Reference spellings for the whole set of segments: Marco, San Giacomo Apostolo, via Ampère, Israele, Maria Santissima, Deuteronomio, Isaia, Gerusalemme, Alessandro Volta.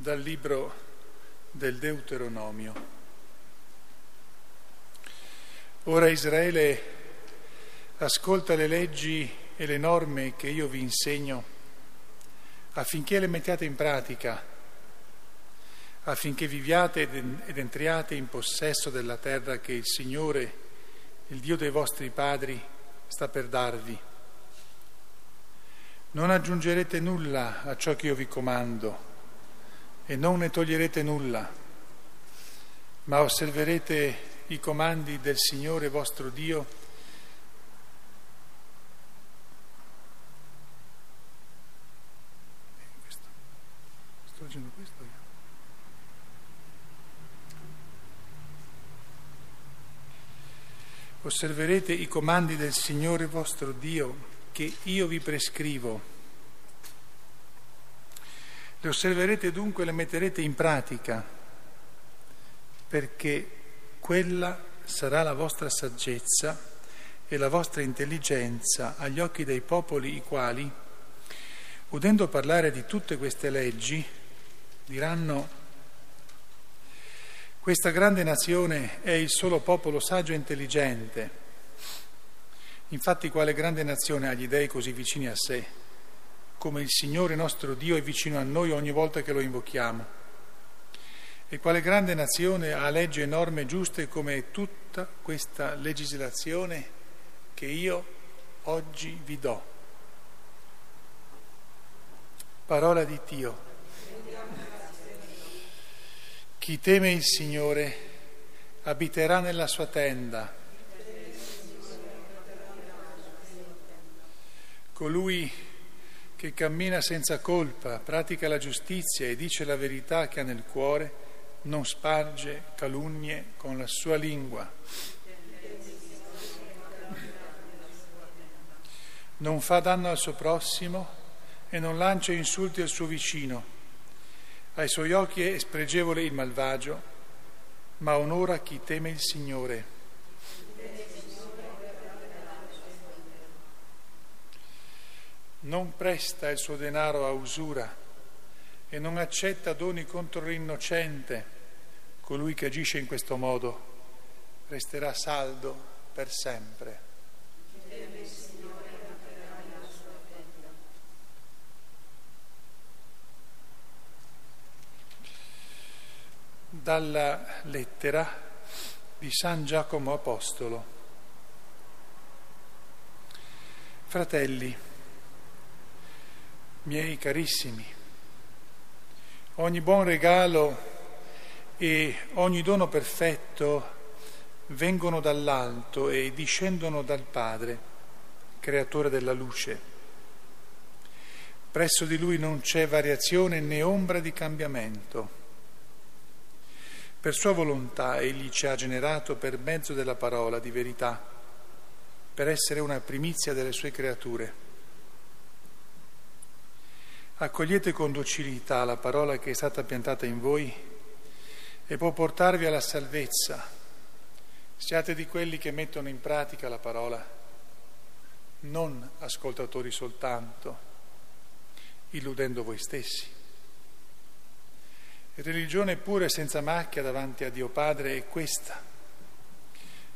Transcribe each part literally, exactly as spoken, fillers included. dal libro del Deuteronomio. Ora Israele, ascolta le leggi e le norme che io vi insegno, affinché le mettiate in pratica, affinché viviate ed entriate in possesso della terra che il Signore, il Dio dei vostri padri, sta per darvi. Non aggiungerete nulla a ciò che io vi comando, e non ne toglierete nulla, ma osserverete i comandi del Signore vostro Dio questo. Sto facendo questo io. Osserverete i comandi del Signore vostro Dio che io vi prescrivo. Le osserverete dunque e le metterete in pratica, perché quella sarà la vostra saggezza e la vostra intelligenza agli occhi dei popoli, i quali, udendo parlare di tutte queste leggi, diranno: questa grande nazione è il solo popolo saggio e intelligente. Infatti, quale grande nazione ha gli dèi così vicini a sé, come il Signore nostro Dio è vicino a noi ogni volta che lo invochiamo? E quale grande nazione ha leggi e norme giuste come tutta questa legislazione che io oggi vi do? Parola di Dio. Chi teme il Signore abiterà nella sua tenda. Colui che cammina senza colpa, pratica la giustizia e dice la verità che ha nel cuore, non sparge calunnie con la sua lingua. Non fa danno al suo prossimo e non lancia insulti al suo vicino. Ai suoi occhi è spregevole il malvagio, ma onora chi teme il Signore. Non presta il suo denaro a usura e non accetta doni contro l'innocente. Colui che agisce in questo modo resterà saldo per sempre. Dalla lettera di San Giacomo Apostolo. Fratelli miei carissimi, ogni buon regalo e ogni dono perfetto vengono dall'alto e discendono dal Padre, creatore della luce. Presso di Lui non c'è variazione né ombra di cambiamento. Per Sua volontà Egli ci ha generato per mezzo della parola di verità, per essere una primizia delle Sue creature. Accogliete con docilità la parola che è stata piantata in voi e può portarvi alla salvezza. Siate di quelli che mettono in pratica la parola, non ascoltatori soltanto, illudendo voi stessi. Religione pura e senza macchia davanti a Dio Padre è questa: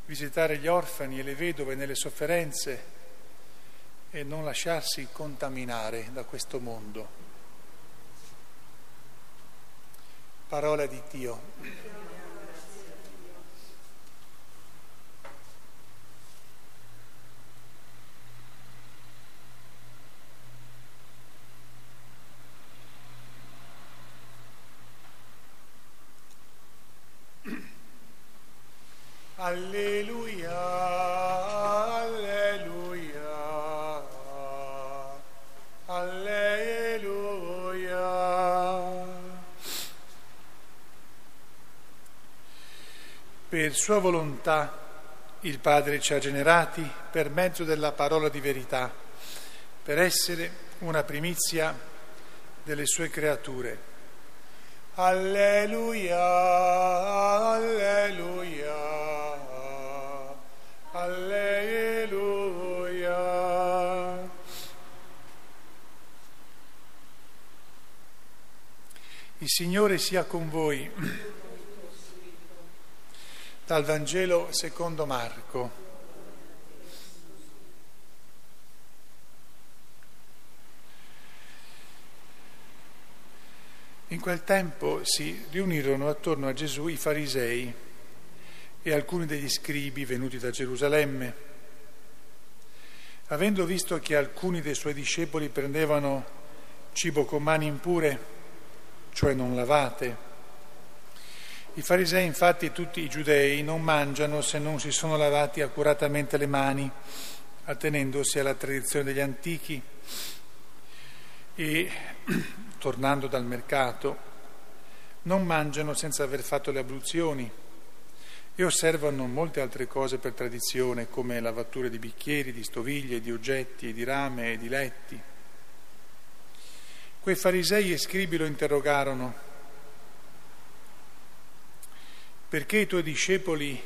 visitare gli orfani e le vedove nelle sofferenze e non lasciarsi contaminare da questo mondo. Parola di Dio. Alleluia. Per Sua volontà il Padre ci ha generati per mezzo della parola di verità, per essere una primizia delle Sue creature. Alleluia, alleluia, alleluia. Il Signore sia con voi. Dal Vangelo secondo Marco. In quel tempo si riunirono attorno a Gesù i farisei e alcuni degli scribi venuti da Gerusalemme. Avendo visto che alcuni dei suoi discepoli prendevano cibo con mani impure, cioè non lavate. I farisei, infatti, tutti i giudei non mangiano se non si sono lavati accuratamente le mani, attenendosi alla tradizione degli antichi. E, tornando dal mercato, non mangiano senza aver fatto le abluzioni e osservano molte altre cose per tradizione, come lavature di bicchieri, di stoviglie, di oggetti, di rame e di letti. Quei farisei e scribi lo interrogarono: perché i tuoi discepoli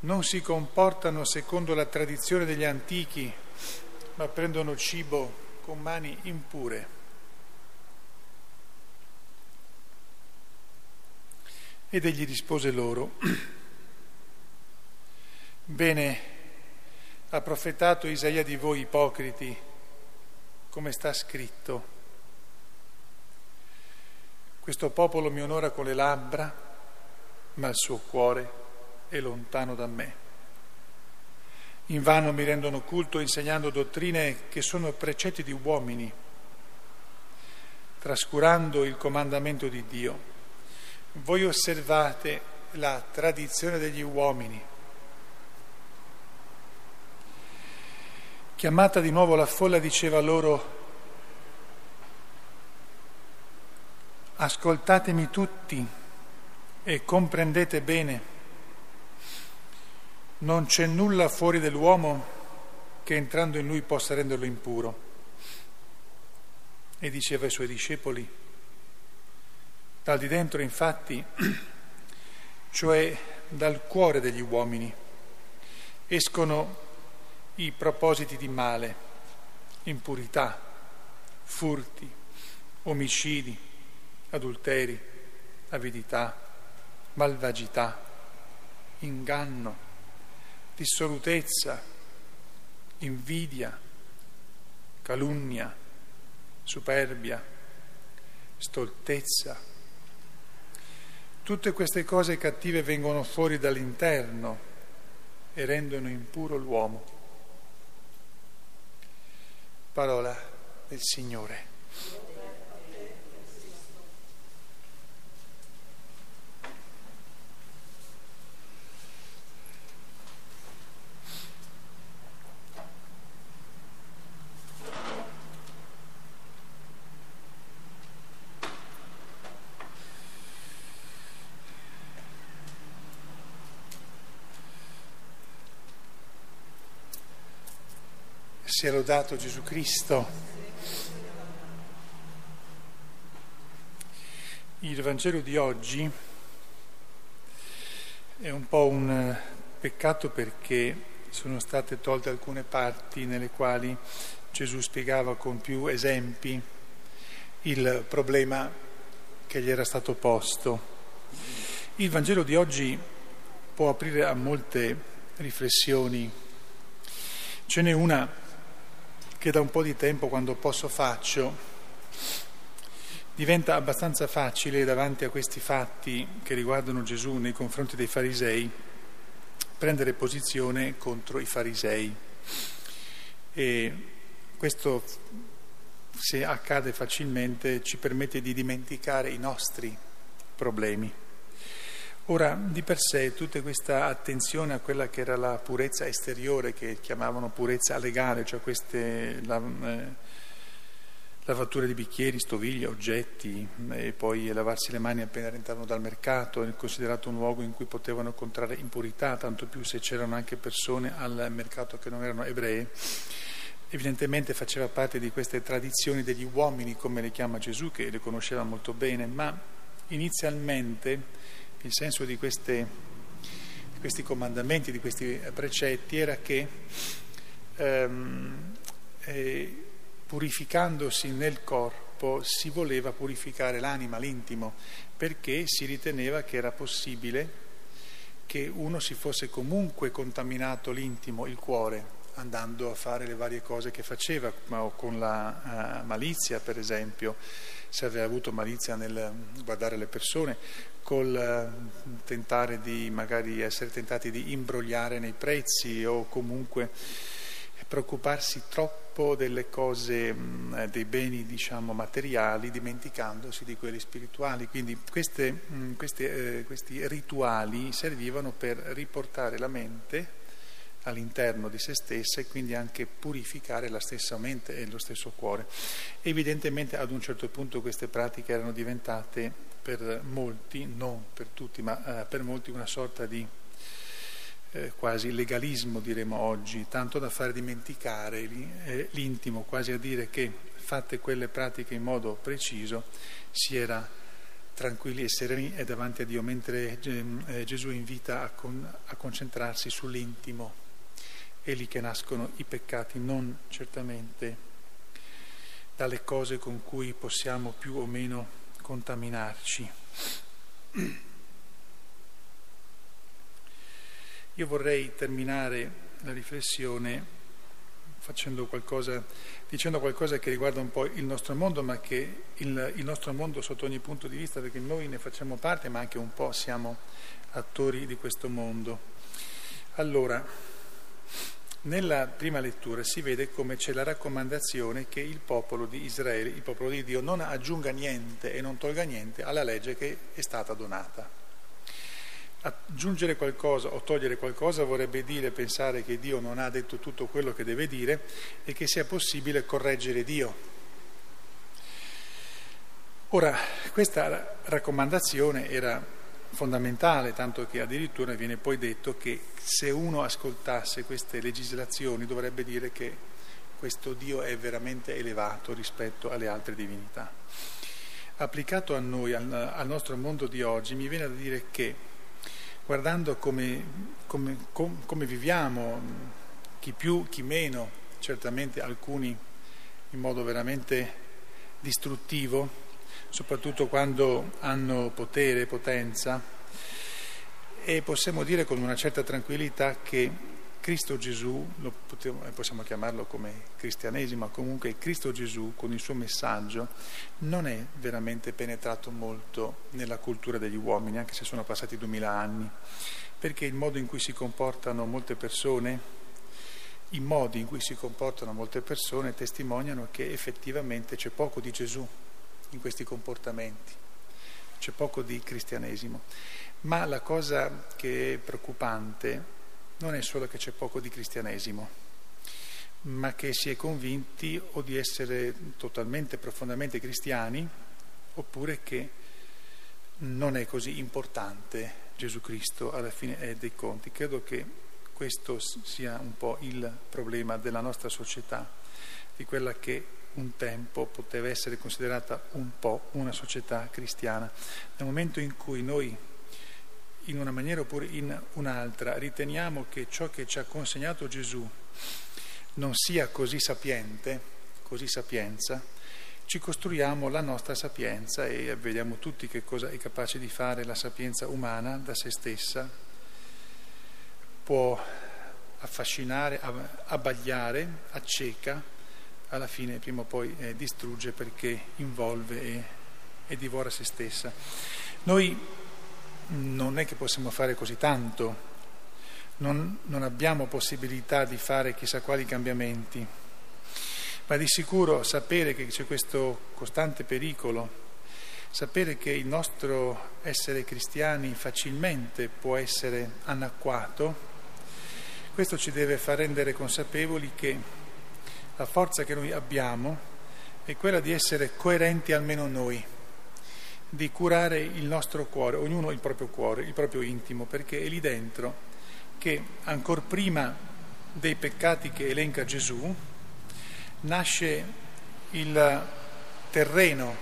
non si comportano secondo la tradizione degli antichi, ma prendono cibo con mani impure? Ed egli rispose loro: bene ha profetato Isaia di voi ipocriti, come sta scritto: questo popolo mi onora con le labbra, ma il suo cuore è lontano da me. Invano mi rendono culto insegnando dottrine che sono precetti di uomini, trascurando il comandamento di Dio. Voi osservate la tradizione degli uomini, chiamata di nuovo la folla, diceva loro: ascoltatemi tutti e comprendete bene, non c'è nulla fuori dell'uomo che entrando in lui possa renderlo impuro. E diceva ai suoi discepoli: dal di dentro, infatti, cioè dal cuore degli uomini, escono i propositi di male, impurità, furti, omicidi, adulteri, avidità, malvagità, inganno, dissolutezza, invidia, calunnia, superbia, stoltezza. Tutte queste cose cattive vengono fuori dall'interno e rendono impuro l'uomo. Parola del Signore. Sia lodato Gesù Cristo. Il Vangelo di oggi è un po' un peccato, perché sono state tolte alcune parti nelle quali Gesù spiegava con più esempi il problema che gli era stato posto. Il Vangelo di oggi può aprire a molte riflessioni. Ce n'è una che da un po' di tempo, quando posso faccio, diventa abbastanza facile davanti a questi fatti che riguardano Gesù nei confronti dei farisei prendere posizione contro i farisei, e questo, se accade facilmente, ci permette di dimenticare i nostri problemi. Ora, di per sé, tutta questa attenzione a quella che era la purezza esteriore, che chiamavano purezza legale, cioè queste lavature di bicchieri, stoviglie, oggetti, e poi lavarsi le mani appena rientravano dal mercato, è considerato un luogo in cui potevano contrarre impurità, tanto più se c'erano anche persone al mercato che non erano ebree. Evidentemente faceva parte di queste tradizioni degli uomini, come le chiama Gesù, che le conosceva molto bene, ma inizialmente il senso di, queste, di questi comandamenti, di questi precetti, era che ehm, eh, purificandosi nel corpo corpo si voleva purificare l'anima, l'intimo, perché si riteneva che era possibile che uno si fosse comunque contaminato l'intimo, il cuore, andando a fare le varie cose che faceva, ma con la uh, malizia, per esempio, se aveva avuto malizia nel guardare le persone, col uh, tentare di, magari essere tentati di imbrogliare nei prezzi, o comunque preoccuparsi troppo delle cose, mh, dei beni, diciamo, materiali, dimenticandosi di quelli spirituali. Quindi queste, mh, queste, eh, questi rituali servivano per riportare la mente all'interno di se stessa e quindi anche purificare la stessa mente e lo stesso cuore. Evidentemente ad un certo punto queste pratiche erano diventate per molti, non per tutti, ma eh, per molti una sorta di eh, quasi legalismo, diremmo oggi, tanto da far dimenticare eh, l'intimo, quasi a dire che fatte quelle pratiche in modo preciso si era tranquilli e sereni e davanti a Dio, mentre eh, Gesù invita a, con, a concentrarsi sull'intimo. È lì che nascono i peccati, non certamente dalle cose con cui possiamo più o meno contaminarci. Io vorrei terminare la riflessione facendo qualcosa, dicendo qualcosa che riguarda un po' il nostro mondo, ma che il, il nostro mondo sotto ogni punto di vista, perché noi ne facciamo parte, ma anche un po' siamo attori di questo mondo. Allora, nella prima lettura si vede come c'è la raccomandazione che il popolo di Israele, il popolo di Dio, non aggiunga niente e non tolga niente alla legge che è stata donata. Aggiungere qualcosa o togliere qualcosa vorrebbe dire pensare che Dio non ha detto tutto quello che deve dire e che sia possibile correggere Dio. Ora, questa raccomandazione era fondamentale, tanto che addirittura viene poi detto che se uno ascoltasse queste legislazioni dovrebbe dire che questo Dio è veramente elevato rispetto alle altre divinità. Applicato a noi, al, al nostro mondo di oggi, mi viene da dire che guardando come, come, com, come viviamo, chi più, chi meno, certamente alcuni in modo veramente distruttivo, soprattutto quando hanno potere, potenza, e possiamo dire con una certa tranquillità che Cristo Gesù, lo possiamo, possiamo chiamarlo come cristianesimo, ma comunque Cristo Gesù con il suo messaggio non è veramente penetrato molto nella cultura degli uomini, anche se sono passati duemila anni, perché il modo in cui si comportano molte persone, i modi in cui si comportano molte persone testimoniano che effettivamente c'è poco di Gesù in questi comportamenti, c'è poco di cristianesimo. Ma la cosa che è preoccupante non è solo che c'è poco di cristianesimo, ma che si è convinti o di essere totalmente, profondamente cristiani, oppure che non è così importante Gesù Cristo alla fine dei conti. Credo che questo sia un po' il problema della nostra società, di quella che un tempo poteva essere considerata un po' una società cristiana. Nel momento in cui noi, in una maniera oppure in un'altra, riteniamo che ciò che ci ha consegnato Gesù non sia così sapiente, così sapienza, ci costruiamo la nostra sapienza e vediamo tutti che cosa è capace di fare la sapienza umana da se stessa. Può affascinare, abbagliare, acceca, alla fine prima o poi eh, distrugge, perché involve e, e divora se stessa. Noi non è che possiamo fare così tanto, non, non abbiamo possibilità di fare chissà quali cambiamenti, ma di sicuro sapere che c'è questo costante pericolo, sapere che il nostro essere cristiani facilmente può essere anacquato, questo ci deve far rendere consapevoli che la forza che noi abbiamo è quella di essere coerenti almeno noi, di curare il nostro cuore, ognuno il proprio cuore, il proprio intimo, perché è lì dentro che, ancor prima dei peccati che elenca Gesù, nasce il terreno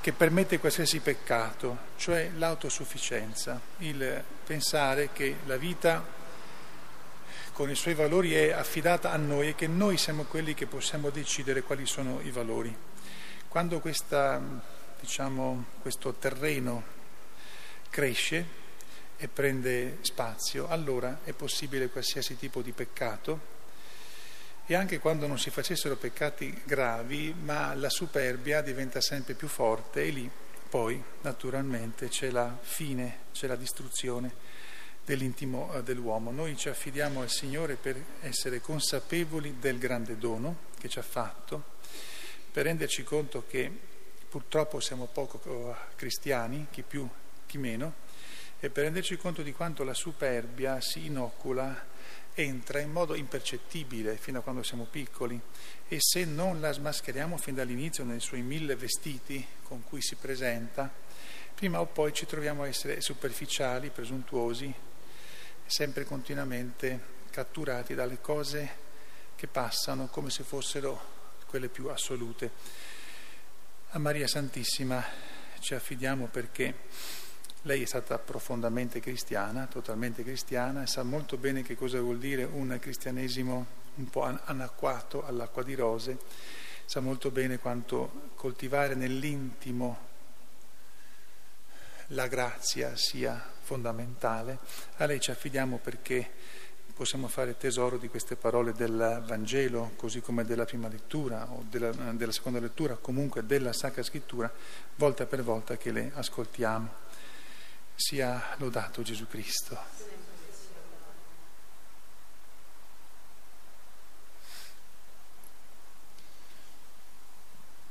che permette qualsiasi peccato, cioè l'autosufficienza, il pensare che la vita con i suoi valori è affidata a noi e che noi siamo quelli che possiamo decidere quali sono i valori. Quando questa, diciamo, questo terreno cresce e prende spazio, allora è possibile qualsiasi tipo di peccato, e anche quando non si facessero peccati gravi, ma la superbia diventa sempre più forte, e lì poi naturalmente c'è la fine, c'è la distruzione dell'intimo dell'uomo. Noi ci affidiamo al Signore per essere consapevoli del grande dono che ci ha fatto, per renderci conto che purtroppo siamo poco cristiani, chi più chi meno, e per renderci conto di quanto la superbia si inocula, entra in modo impercettibile fino a quando siamo piccoli, e se non la smascheriamo fin dall'inizio nei suoi mille vestiti con cui si presenta, prima o poi ci troviamo a essere superficiali, presuntuosi, sempre continuamente catturati dalle cose che passano come se fossero quelle più assolute. A Maria Santissima ci affidiamo perché lei è stata profondamente cristiana, totalmente cristiana, e sa molto bene che cosa vuol dire un cristianesimo un po' anacquato, all'acqua di rose, sa molto bene quanto coltivare nell'intimo la grazia sia fondamentale. A lei ci affidiamo perché possiamo fare tesoro di queste parole del Vangelo, così come della prima lettura o della, della seconda lettura, comunque della Sacra Scrittura, volta per volta che le ascoltiamo. Sia lodato Gesù Cristo.